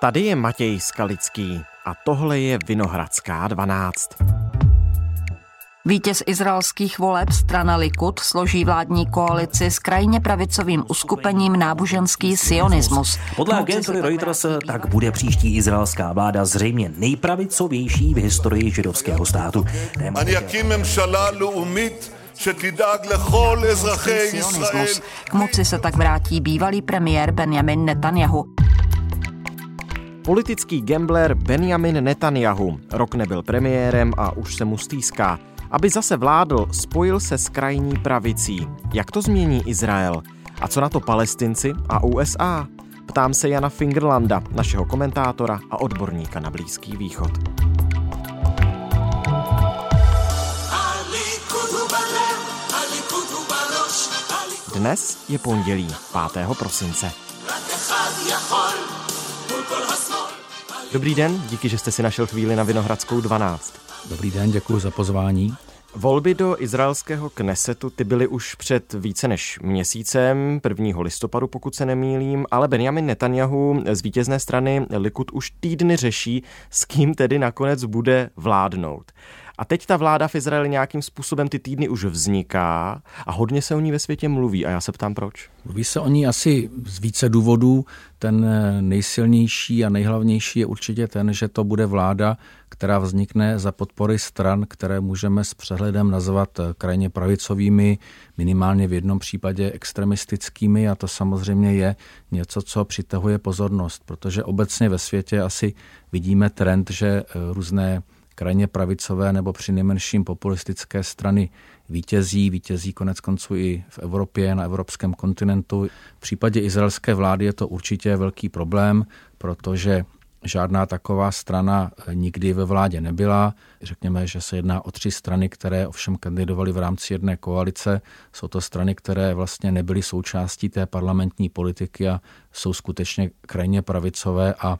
Tady je Matěj Skalický a tohle je Vinohradská 12. Vítěz izraelských voleb strana Likud složí vládní koalici s krajně pravicovým uskupením Náboženský sionismus. Podle agentury Reuters tak bude příští izraelská vláda zřejmě nejpravicovější v historii židovského státu. K moci se tak vrátí bývalý premiér Benjamin Netanyahu. Politický gambler Benjamin Netanyahu rok nebyl premiérem a už se mu stýská. Aby zase vládl, spojil se s krajní pravicí. Jak to změní Izrael? A co na to Palestinci a USA? Ptám se Jana Fingerlanda, našeho komentátora a odborníka na Blízký východ. Dnes je pondělí, 5. prosince. Dobrý den, díky, že jste si našel chvíli na Vinohradskou 12. Dobrý den, děkuji za pozvání. Volby do izraelského Knesetu ty byly už před více než měsícem, 1. listopadu, pokud se nemýlím, ale Benjamin Netanyahu z vítězné strany Likud už týdny řeší, s kým tedy nakonec bude vládnout. A teď ta vláda v Izraeli nějakým způsobem ty týdny už vzniká a hodně se o ní ve světě mluví a já se ptám proč. Mluví se o ní asi z více důvodů. Ten nejsilnější a nejhlavnější je určitě ten, že to bude vláda, která vznikne za podpory stran, které můžeme s přehledem nazvat krajně pravicovými, minimálně v jednom případě extremistickými, a to samozřejmě je něco, co přitahuje pozornost, protože obecně ve světě asi vidíme trend, že různé krajně pravicové nebo přinejmenším populistické strany vítězí koneckonců i v Evropě, na evropském kontinentu. V případě izraelské vlády je to určitě velký problém, protože žádná taková strana nikdy ve vládě nebyla. Řekněme, že se jedná o 3 strany, které ovšem kandidovaly v rámci jedné koalice. Jsou to strany, které vlastně nebyly součástí té parlamentní politiky a jsou skutečně krajně pravicové a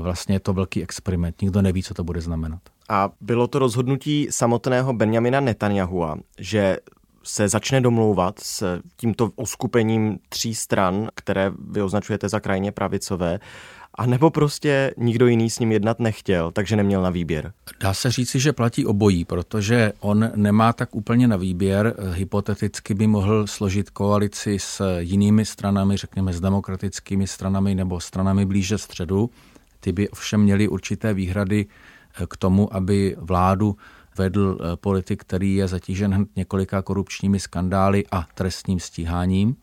vlastně je to velký experiment. Nikdo neví, co to bude znamenat. A bylo to rozhodnutí samotného Benjamina Netanyahua, že se začne domlouvat s tímto uskupením 3 stran, které vy označujete za krajně pravicové, a nebo prostě nikdo jiný s ním jednat nechtěl, takže neměl na výběr? Dá se říci, že platí obojí, protože on nemá tak úplně na výběr. Hypoteticky by mohl složit koalici s jinými stranami, řekněme s demokratickými stranami nebo stranami blíže středu. Ty by ovšem měli určité výhrady k tomu, aby vládu vedl politik, který je zatížen několika korupčními skandály a trestním stíháním.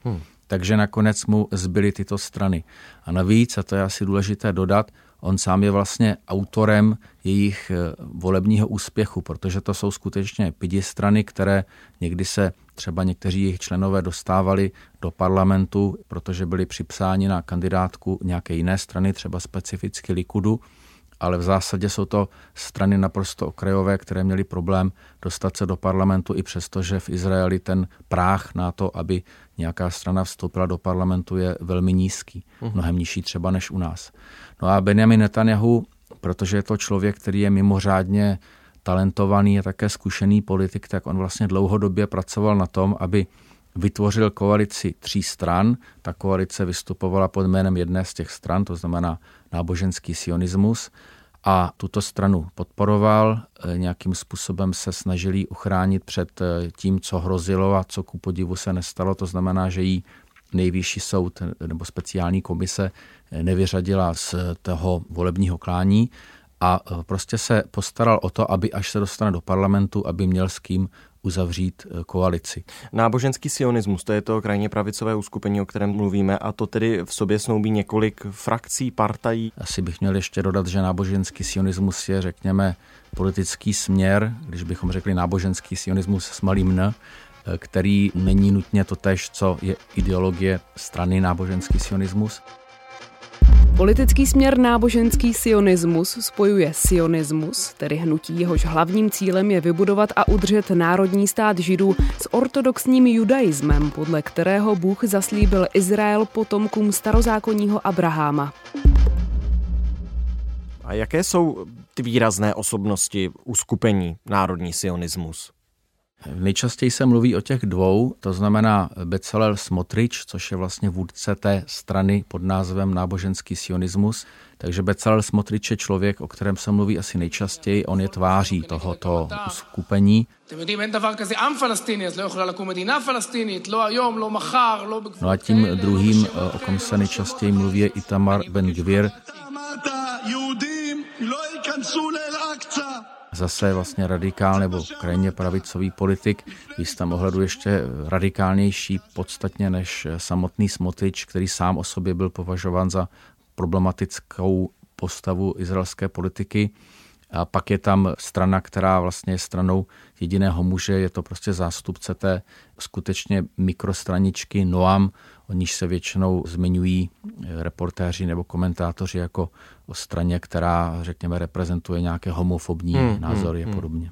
Takže nakonec mu zbyly tyto strany. A navíc, a to je asi důležité dodat, on sám je vlastně autorem jejich volebního úspěchu, protože to jsou skutečně 5 strany, které někdy se třeba někteří jejich členové dostávali do parlamentu, protože byli připsáni na kandidátku nějaké jiné strany, třeba specificky Likudu, ale v zásadě jsou to strany naprosto okrajové, které měly problém dostat se do parlamentu, i přesto, že v Izraeli ten práh na to, aby nějaká strana vstoupila do parlamentu, je velmi nízký. Mnohem nižší třeba než u nás. No a Benjamin Netanyahu, protože je to člověk, který je mimořádně talentovaný a také zkušený politik, tak on vlastně dlouhodobě pracoval na tom, aby vytvořil koalici 3 stran. Ta koalice vystupovala pod jménem jedné z těch stran, to znamená náboženský sionismus, a tuto stranu podporoval. Nějakým způsobem se snažil ji uchránit před tím, co hrozilo a co ku podivu se nestalo. To znamená, že jí nejvyšší soud nebo speciální komise nevyřadila z toho volebního klání a prostě se postaral o to, aby až se dostane do parlamentu, aby měl s kým uzavřít koalici. Náboženský sionismus, to je to krajně pravicové uskupení, o kterém mluvíme, a to tedy v sobě snoubí několik frakcí, partají. Asi bych měl ještě dodat, že náboženský sionismus je, řekněme, politický směr, když bychom řekli náboženský sionismus s malým n, který není nutně totéž, co je ideologie strany náboženský sionismus. Politický směr náboženský sionismus spojuje sionismus, tedy hnutí, jehož hlavním cílem je vybudovat a udržet národní stát židů, s ortodoxním judaismem, podle kterého Bůh zaslíbil Izrael potomkům starozákonního Abraháma. A jaké jsou ty výrazné osobnosti uskupení národní sionismus? Nejčastěji se mluví o těch dvou, to znamená Bezalel Smotrič, což je vlastně vůdce té strany pod názvem Náboženský sionismus. Takže Bezalel Smotrič je člověk, o kterém se mluví asi nejčastěji, on je tváří tohoto uskupení. No a tím druhým, o kom se nejčastěji mluví, je Itamar Ben-Gvir. Zase vlastně radikál nebo krajně pravicový politik, v tom ohledu ještě radikálnější podstatně než samotný Smotrič, který sám o sobě byl považován za problematickou postavu izraelské politiky. A pak je tam strana, která vlastně je stranou jediného muže, je to prostě zástupce té skutečně mikrostraničky Noam, o níž se většinou zmiňují reportéři nebo komentátoři jako o straně, která, řekněme, reprezentuje nějaké homofobní názory a podobně.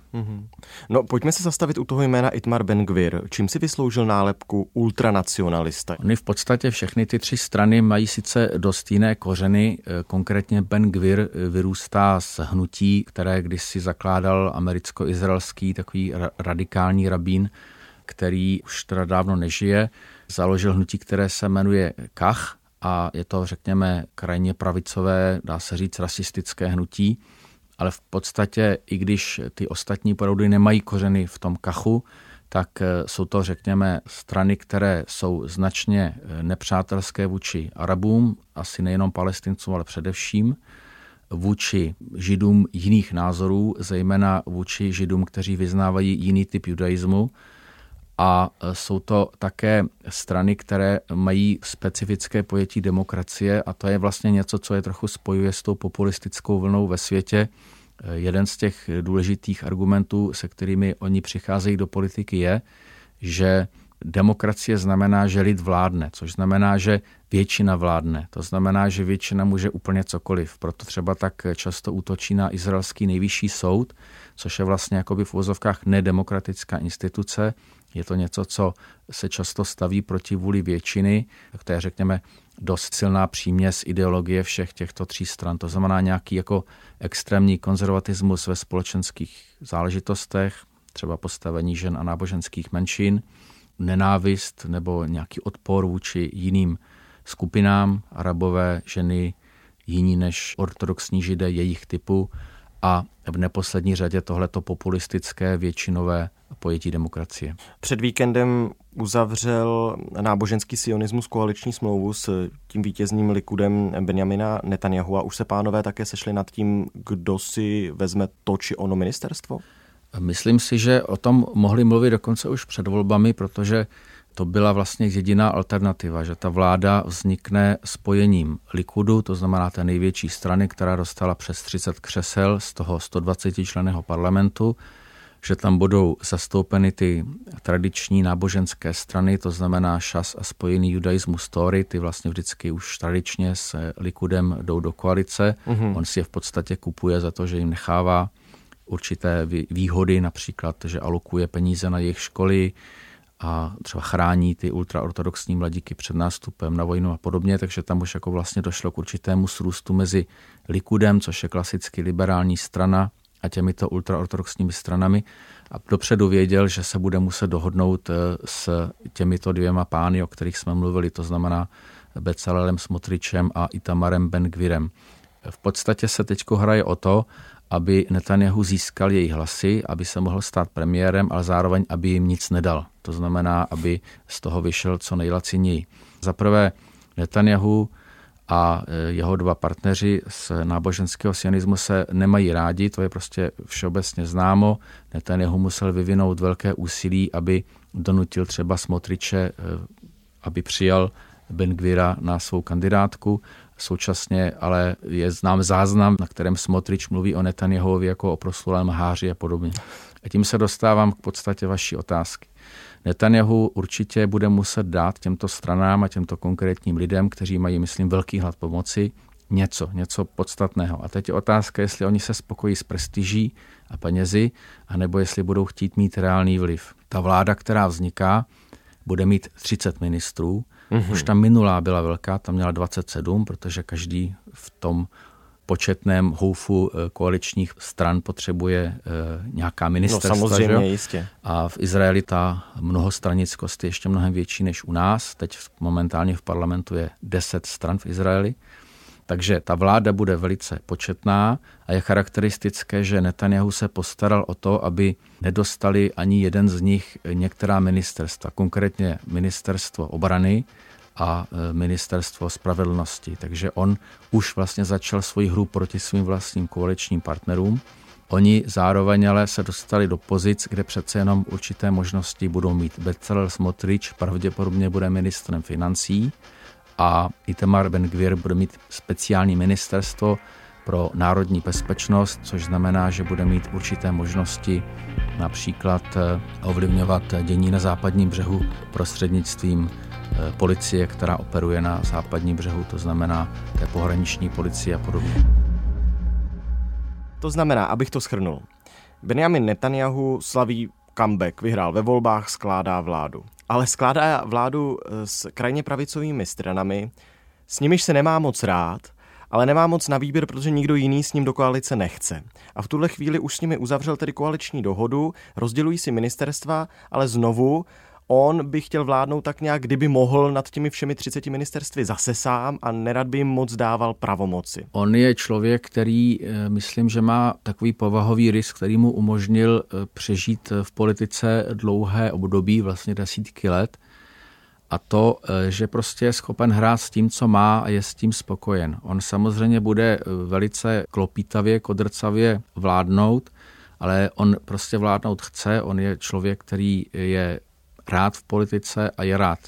No, pojďme se zastavit u toho jména Itamar Ben-Gvir. Čím si vysloužil nálepku ultranacionalista? Oni v podstatě všechny ty tři strany mají sice dost jiné kořeny. Konkrétně Ben-Gvir vyrůstá z hnutí, které kdysi zakládal americko-izraelský takový radikální rabín, který už teda dávno nežije. Založil hnutí, které se jmenuje Kach a je to, řekněme, krajně pravicové, dá se říct, rasistické hnutí, ale v podstatě, i když ty ostatní proudy nemají kořeny v tom Kachu, tak jsou to, řekněme, strany, které jsou značně nepřátelské vůči Arabům, asi nejenom Palestincům, ale především vůči Židům jiných názorů, zejména vůči Židům, kteří vyznávají jiný typ judaismu, a jsou to také strany, které mají specifické pojetí demokracie a to je vlastně něco, co je trochu spojuje s tou populistickou vlnou ve světě. Jeden z těch důležitých argumentů, se kterými oni přicházejí do politiky, je, že demokracie znamená, že lid vládne, což znamená, že většina vládne. To znamená, že většina může úplně cokoliv. Proto třeba tak často útočí na izraelský nejvyšší soud, což je vlastně jakoby v uvozovkách nedemokratická instituce. Je to něco, co se často staví proti vůli většiny, tak to je, řekněme, dost silná příměs ideologie všech těchto tří stran. To znamená nějaký jako extrémní konzervatismus ve společenských záležitostech, třeba postavení žen a náboženských menšin, nenávist nebo nějaký odpor vůči jiným skupinám, Arabové, ženy, jiní než ortodoxní Židé jejich typu a v neposlední řadě tohleto populistické většinové pojetí demokracie. Před víkendem uzavřel náboženský sionismus koaliční smlouvu s tím vítězným Likudem Benjamina Netanyahu a už se pánové také sešli nad tím, kdo si vezme to či ono ministerstvo? Myslím si, že o tom mohli mluvit dokonce už před volbami, protože to byla vlastně jediná alternativa, že ta vláda vznikne spojením Likudu, to znamená té největší strany, která dostala přes 30 křesel z toho 120-členného parlamentu, že tam budou zastoupeny ty tradiční náboženské strany, to znamená Šas a Spojený judaismus Tóry, ty vlastně vždycky už tradičně s Likudem jdou do koalice. On si je v podstatě kupuje za to, že jim nechává určité výhody, například, že alokuje peníze na jejich školy a třeba chrání ty ultraortodoxní mladíky před nástupem na vojnu a podobně, takže tam už jako vlastně došlo k určitému srůstu mezi Likudem, což je klasicky liberální strana, a těmito ultraortodoxními stranami a dopředu věděl, že se bude muset dohodnout s těmito dvěma pány, o kterých jsme mluvili, to znamená Bezalelem Smotričem a Itamarem Ben-Gvirem. V podstatě se teďko hraje o to, aby Netanyahu získal její hlasy, aby se mohl stát premiérem, ale zároveň, aby jim nic nedal. To znamená, aby z toho vyšel co nejlaciněji. Za prvé Netanyahu a jeho dva partneři z náboženského sionismu se nemají rádi, to je prostě všeobecně známo. Netanyahu musel vyvinout velké úsilí, aby donutil třeba Smotriče, aby přijal Ben-Gvira na svou kandidátku. Současně ale je znám záznam, na kterém Smotrič mluví o Netanyahuovi jako o proslulém háři a podobně. A tím se dostávám k podstatě vaší otázky. Netanyahu určitě bude muset dát těmto stranám a těmto konkrétním lidem, kteří mají, myslím, velký hlad pomoci, něco podstatného. A teď je otázka, jestli oni se spokojí s prestiží a penězi, anebo jestli budou chtít mít reálný vliv. Ta vláda, která vzniká, bude mít 30 ministrů. Už ta minulá byla velká, tam měla 27, protože každý v tom početném houfu koaličních stran potřebuje nějaká ministerstva. No samozřejmě, jistě. A v Izraeli ta mnohostranickost je ještě mnohem větší než u nás. Teď momentálně v parlamentu je 10 stran v Izraeli. Takže ta vláda bude velice početná a je charakteristické, že Netanyahu se postaral o to, aby nedostali ani jeden z nich některá ministerstva, konkrétně ministerstvo obrany a ministerstvo spravedlnosti. Takže on už vlastně začal svoji hru proti svým vlastním koaličním partnerům. Oni zároveň ale se dostali do pozic, kde přece jenom určité možnosti budou mít. Bezalel Smotrič pravděpodobně bude ministrem financí a Itamar Ben-Gvir bude mít speciální ministerstvo pro národní bezpečnost, což znamená, že bude mít určité možnosti například ovlivňovat dění na západním břehu prostřednictvím policie, která operuje na západním břehu, to znamená té pohraniční policie a podobně. To znamená, abych to shrnul, Benjamin Netanyahu slaví comeback, vyhrál ve volbách, skládá vládu. Ale skládá vládu s krajně pravicovými stranami, s nimiž se nemá moc rád, ale nemá moc na výběr, protože nikdo jiný s ním do koalice nechce. A v tuhle chvíli už s nimi uzavřel tedy koaliční dohodu, rozdělují si ministerstva, ale znovu on by chtěl vládnout tak nějak, kdyby mohl nad těmi všemi 30 ministerstvy zase sám a nerad by jim moc dával pravomoci. On je člověk, který myslím, že má takový povahový rys, který mu umožnil přežít v politice dlouhé období, vlastně desítky let. A to, že prostě je schopen hrát s tím, co má a je s tím spokojen. On samozřejmě bude velice klopítavě, kodrcavě vládnout, ale on prostě vládnout chce. On je člověk, který je rád v politice a je rád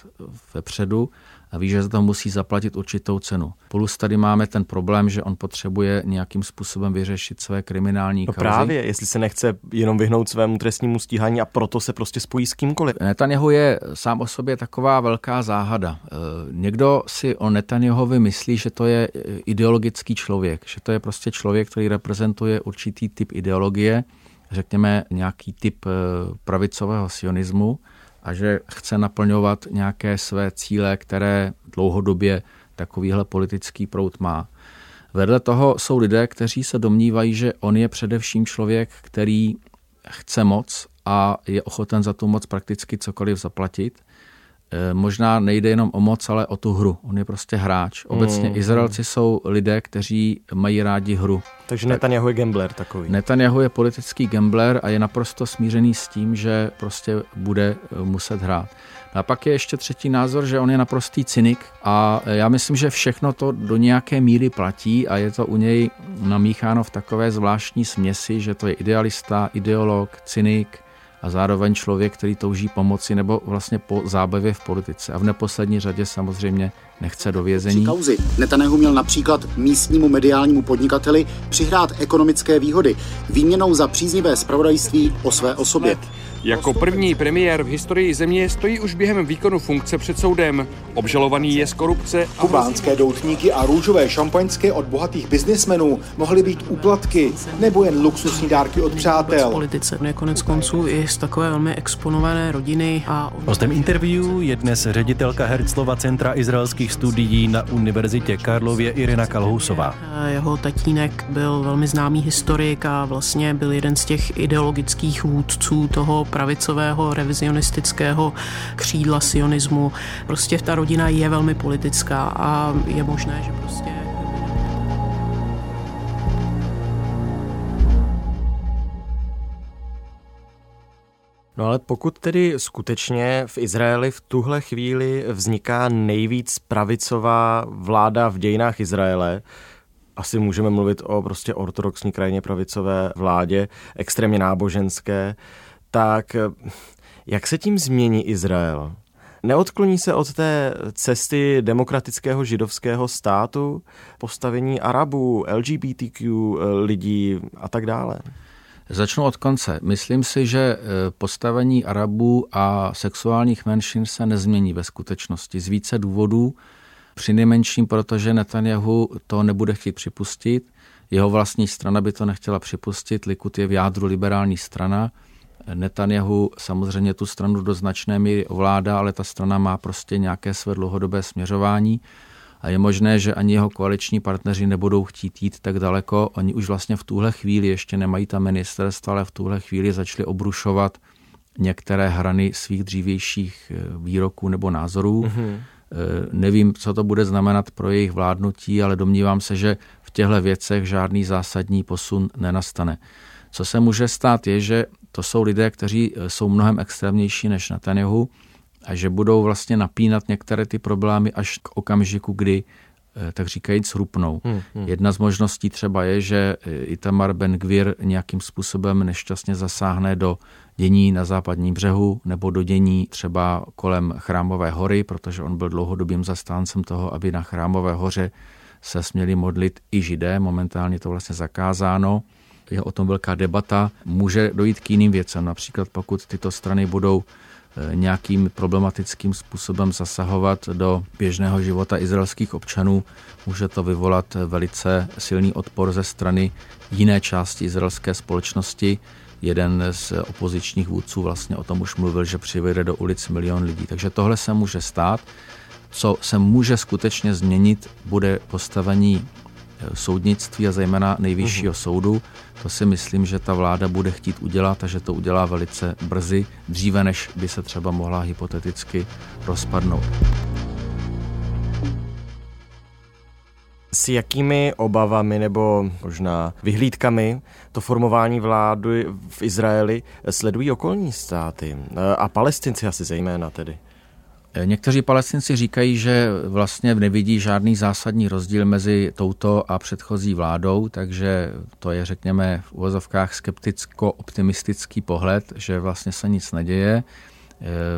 vepředu a ví, že za to musí zaplatit určitou cenu. Plus tady máme ten problém, že on potřebuje nějakým způsobem vyřešit své kriminální kauzy. Právě, jestli se nechce jenom vyhnout svému trestnímu stíhání a proto se prostě spojí s kýmkoliv. Netanyahu je sám o sobě taková velká záhada. Někdo si o Netanyahovi myslí, že to je ideologický člověk, že to je prostě člověk, který reprezentuje určitý typ ideologie, řekněme nějaký typ pravicového sionismu, a že chce naplňovat nějaké své cíle, které dlouhodobě takovýhle politický proud má. Vedle toho jsou lidé, kteří se domnívají, že on je především člověk, který chce moc a je ochoten za tu moc prakticky cokoliv zaplatit. Možná nejde jenom o moc, ale o tu hru. On je prostě hráč. Obecně Izraelci jsou lidé, kteří mají rádi hru. Takže Netanyahu je gambler takový. Netanyahu je politický gambler a je naprosto smířený s tím, že prostě bude muset hrát. A pak je ještě třetí názor, že on je naprostý cynik a já myslím, že všechno to do nějaké míry platí a je to u něj namícháno v takové zvláštní směsi, že to je idealista, ideolog, cynik, a zároveň člověk, který touží pomoci nebo vlastně po zábavě v politice. A v neposlední řadě samozřejmě nechce do vězení. Kauzy Netanyahu měl například místnímu mediálnímu podnikateli přihrát ekonomické výhody výměnou za příznivé zpravodajství o své osobě. Jako první premiér v historii země stojí už během výkonu funkce před soudem. Obžalovaný je z korupce. Kubánské doutníky a růžové šampaňské od bohatých biznismenů mohly být úplatky nebo jen luxusní dárky od přátel. Politice koneckonců i z takové velmi exponované rodiny. Hostem interview je dnes ředitelka Herclova centra izraelských studií na Univerzitě Karlově Irena Kalhousová. Jeho tatínek byl velmi známý historik a vlastně byl jeden z těch ideologických vůdců toho pravicového revizionistického křídla sionismu. Prostě ta rodina je velmi politická a je možné, že prostě... No ale pokud tedy skutečně v Izraeli v tuhle chvíli vzniká nejvíc pravicová vláda v dějinách Izraele, asi můžeme mluvit o prostě ortodoxní krajně pravicové vládě, extrémně náboženské, tak jak se tím změní Izrael? Neodkloní se od té cesty demokratického židovského státu, postavení Arabů, LGBTQ lidí a tak dále? Začnu od konce. Myslím si, že postavení Arabů a sexuálních menšin se nezmění ve skutečnosti. Z více důvodů, přinejmenším protože Netanyahu to nebude chtít připustit. Jeho vlastní strana by to nechtěla připustit, Likud je v jádru liberální strana. Netanyahu samozřejmě tu stranu do značné míry ovládá, ale ta strana má prostě nějaké své dlouhodobé směřování. a je možné, že ani jeho koaliční partneři nebudou chtít jít tak daleko. Oni už vlastně v tuhle chvíli ještě nemají ta ministerstva, ale v tuhle chvíli začali obrušovat některé hrany svých dřívějších výroků nebo názorů. Mm-hmm. Nevím, co to bude znamenat pro jejich vládnutí, ale domnívám se, že v těchto věcech žádný zásadní posun nenastane. Co se může stát je, že to jsou lidé, kteří jsou mnohem extrémnější než Netanyahu a že budou vlastně napínat některé ty problémy až k okamžiku, kdy, tak říkajíc, rupnou. Jedna z možností třeba je, že Itamar Ben-Gvir nějakým způsobem nešťastně zasáhne do dění na západním břehu nebo do dění třeba kolem Chrámové hory, protože on byl dlouhodobým zastáncem toho, aby na Chrámové hoře se směli modlit i židé, momentálně to vlastně zakázáno. Je o tom velká debata. Může dojít k jiným věcem, například pokud tyto strany budou nějakým problematickým způsobem zasahovat do běžného života izraelských občanů, může to vyvolat velice silný odpor ze strany jiné části izraelské společnosti. Jeden z opozičních vůdců vlastně o tom už mluvil, že přivede do ulic 1 milion lidí. Takže tohle se může stát. Co se může skutečně změnit, bude postavení soudnictví a zejména nejvyššího soudu. To si myslím, že ta vláda bude chtít udělat a že to udělá velice brzy, dříve než by se třeba mohla hypoteticky rozpadnout. S jakými obavami nebo možná vyhlídkami to formování vlády v Izraeli sledují okolní státy a Palestinci asi zejména tedy? Někteří Palestinci říkají, že vlastně nevidí žádný zásadní rozdíl mezi touto a předchozí vládou, takže to je, řekněme, v uvozovkách skepticko-optimistický pohled, že vlastně se nic neděje.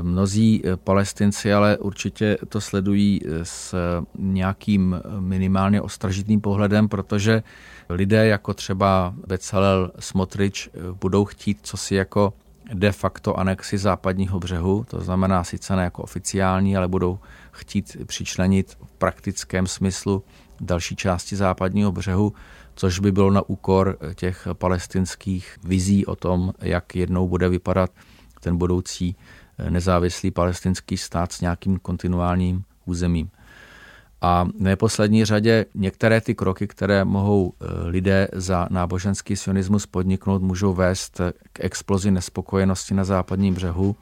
Mnozí Palestinci ale určitě to sledují s nějakým minimálně ostražitým pohledem, protože lidé jako třeba Bezalel Smotrič budou chtít cosi jako de facto anexi západního břehu, to znamená sice ne jako oficiální, ale budou chtít přičlenit v praktickém smyslu další části západního břehu, což by bylo na úkor těch palestinských vizí o tom, jak jednou bude vypadat ten budoucí nezávislý palestinský stát s nějakým kontinuálním územím. A v neposlední řadě některé ty kroky, které mohou lidé za náboženský sionismus podniknout, můžou vést k explozi nespokojenosti na západním břehu.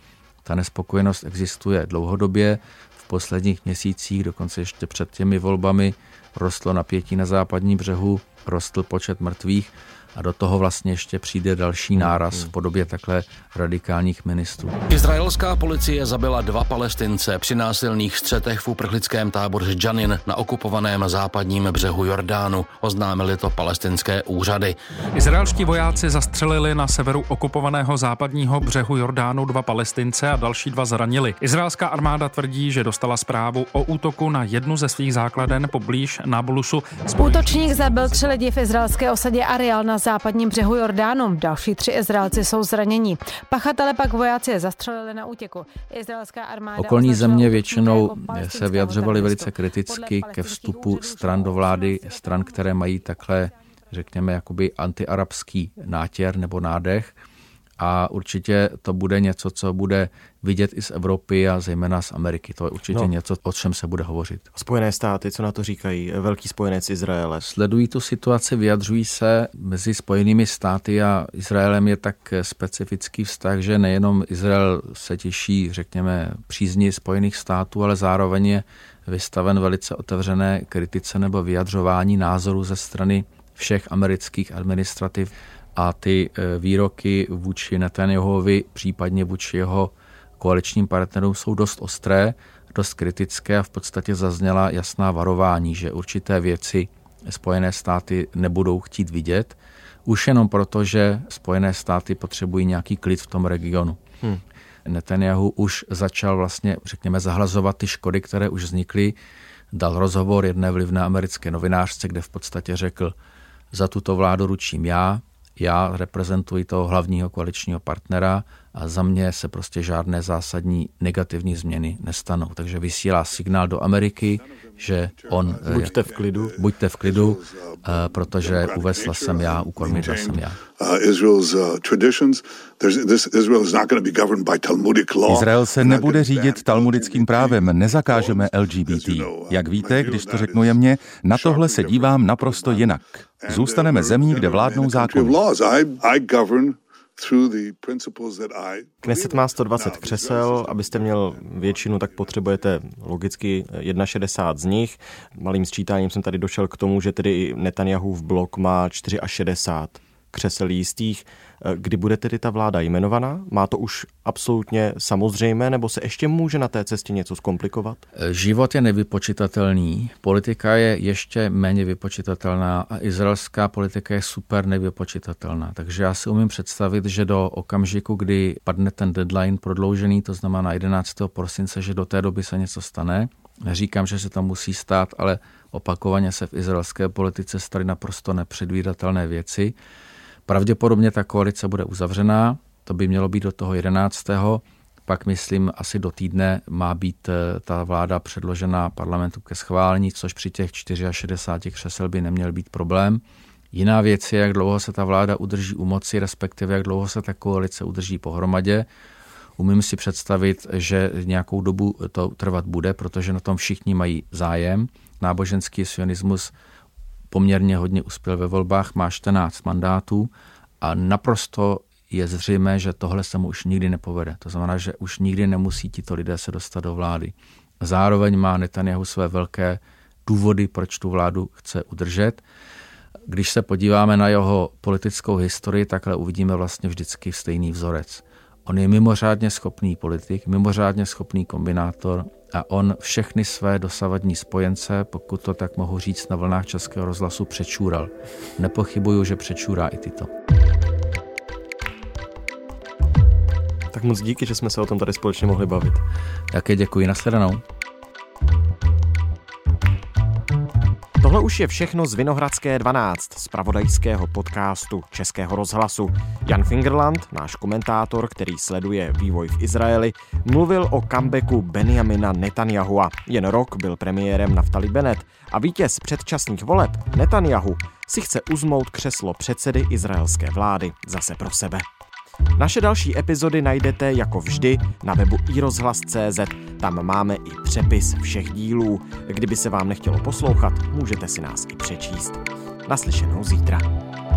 Ta nespokojenost existuje dlouhodobě. V posledních měsících, dokonce ještě před těmi volbami, rostlo napětí na západním břehu, rostl počet mrtvých a do toho vlastně ještě přijde další náraz v podobě takhle radikálních ministrů. Izraelská policie zabila 2 Palestince při násilných střetech v uprchlickém táboře Džanin na okupovaném západním břehu Jordánu, oznámili to palestinské úřady. Izraelští vojáci zastřelili na severu okupovaného západního břehu Jordánu 2 Palestince a další 2 zranili. Izraelská armáda tvrdí, že dostala zprávu o útoku na jednu ze svých základen poblíž Nablusu. Útočník zabil 3 lidi v izraelské osadě Ariel na západním břehu Jordánu. Další 3 Izraelci jsou zraněni. Pachatele pak vojáci zastřelili na útěku. Izraelská armáda okolní země většinou se vyjadřovaly velice kriticky ke vstupu stran do vlády, stran, které mají takhle, řekněme, jakoby antiarabský nátěr nebo nádech. A určitě to bude něco, co bude vidět i z Evropy a zejména z Ameriky. To je určitě něco, o čem se bude hovořit. Spojené státy, co na to říkají? Velký spojenec Izraele. Sledují tu situaci, vyjadřují se. Mezi Spojenými státy a Izraelem je tak specifický vztah, že nejenom Izrael se těší, řekněme, přízni Spojených států, ale zároveň je vystaven velice otevřené kritice nebo vyjadřování názorů ze strany všech amerických administrativ. A ty výroky vůči Netanyahuovi, případně vůči jeho koaličním partnerům, jsou dost ostré, dost kritické a v podstatě zazněla jasná varování, že určité věci Spojené státy nebudou chtít vidět, už jenom proto, že Spojené státy potřebují nějaký klid v tom regionu. Netanyahu už začal vlastně, řekněme, zahlazovat ty škody, které už vznikly. Dal rozhovor jedné vlivné americké novinářce, kde v podstatě řekl, za tuto vládu ručím já reprezentuji toho hlavního koaličního partnera a za mě se prostě žádné zásadní negativní změny nestanou. Takže vysílá signál do Ameriky, že on... Buďte v klidu, protože uvesla jsem já, ukormidla jsem já. Izrael se nebude řídit talmudickým právem, nezakážeme LGBT. Jak víte, když to řeknu jemně, na tohle se dívám naprosto jinak. Zůstaneme zemí, kde vládnou zákony. Kneset má 120 křesel, abyste měl většinu, tak potřebujete logicky 61 z nich. Malým sčítáním jsem tady došel k tomu, že tedy Netanyahuův blok má 64 křesel jistých. Kdy bude tedy ta vláda jmenovaná? Má to už absolutně samozřejmé, nebo se ještě může na té cestě něco zkomplikovat? Život je nevypočitatelný, politika je ještě méně vypočitatelná a izraelská politika je super nevypočitatelná. Takže já si umím představit, že do okamžiku, kdy padne ten deadline prodloužený, to znamená 11. prosince, že do té doby se něco stane. Neříkám, že se tam musí stát, ale opakovaně se v izraelské politice staly naprosto nepředvídatelné věci. Pravděpodobně ta koalice bude uzavřená, to by mělo být do toho 11. Pak, myslím, asi do týdne má být ta vláda předložena parlamentu ke schválení, což při těch 64 křesel by neměl být problém. Jiná věc je, jak dlouho se ta vláda udrží u moci, respektive jak dlouho se ta koalice udrží pohromadě. Umím si představit, že nějakou dobu to trvat bude, protože na tom všichni mají zájem. Náboženský sionismus poměrně hodně uspěl ve volbách, má 14 mandátů a naprosto je zřejmé, že tohle se mu už nikdy nepovede. To znamená, že už nikdy nemusí tito lidé se dostat do vlády. Zároveň má Netanyahu své velké důvody, proč tu vládu chce udržet. Když se podíváme na jeho politickou historii, takhle uvidíme vlastně vždycky stejný vzorec. On je mimořádně schopný politik, mimořádně schopný kombinátor a on všechny své dosavadní spojence, pokud to tak mohu říct, na vlnách Českého rozhlasu přečůral. Nepochybuju, že přečůrá i tyto. Tak moc díky, že jsme se o tom tady společně mohli bavit. Také děkuji, nashledanou. Tohle už je všechno z Vinohradské 12, z zpravodajského podcastu Českého rozhlasu. Jan Fingerland, náš komentátor, který sleduje vývoj v Izraeli, mluvil o comebacku Benjamina Netanyahua. Jen rok byl premiérem Naftali Bennett a vítěz předčasných voleb Netanyahu si chce uzmout křeslo předsedy izraelské vlády zase pro sebe. Naše další epizody najdete jako vždy na webu irozhlas.cz. Tam máme i přepis všech dílů. Kdyby se vám nechtělo poslouchat, můžete si nás i přečíst. Naslyšenou zítra.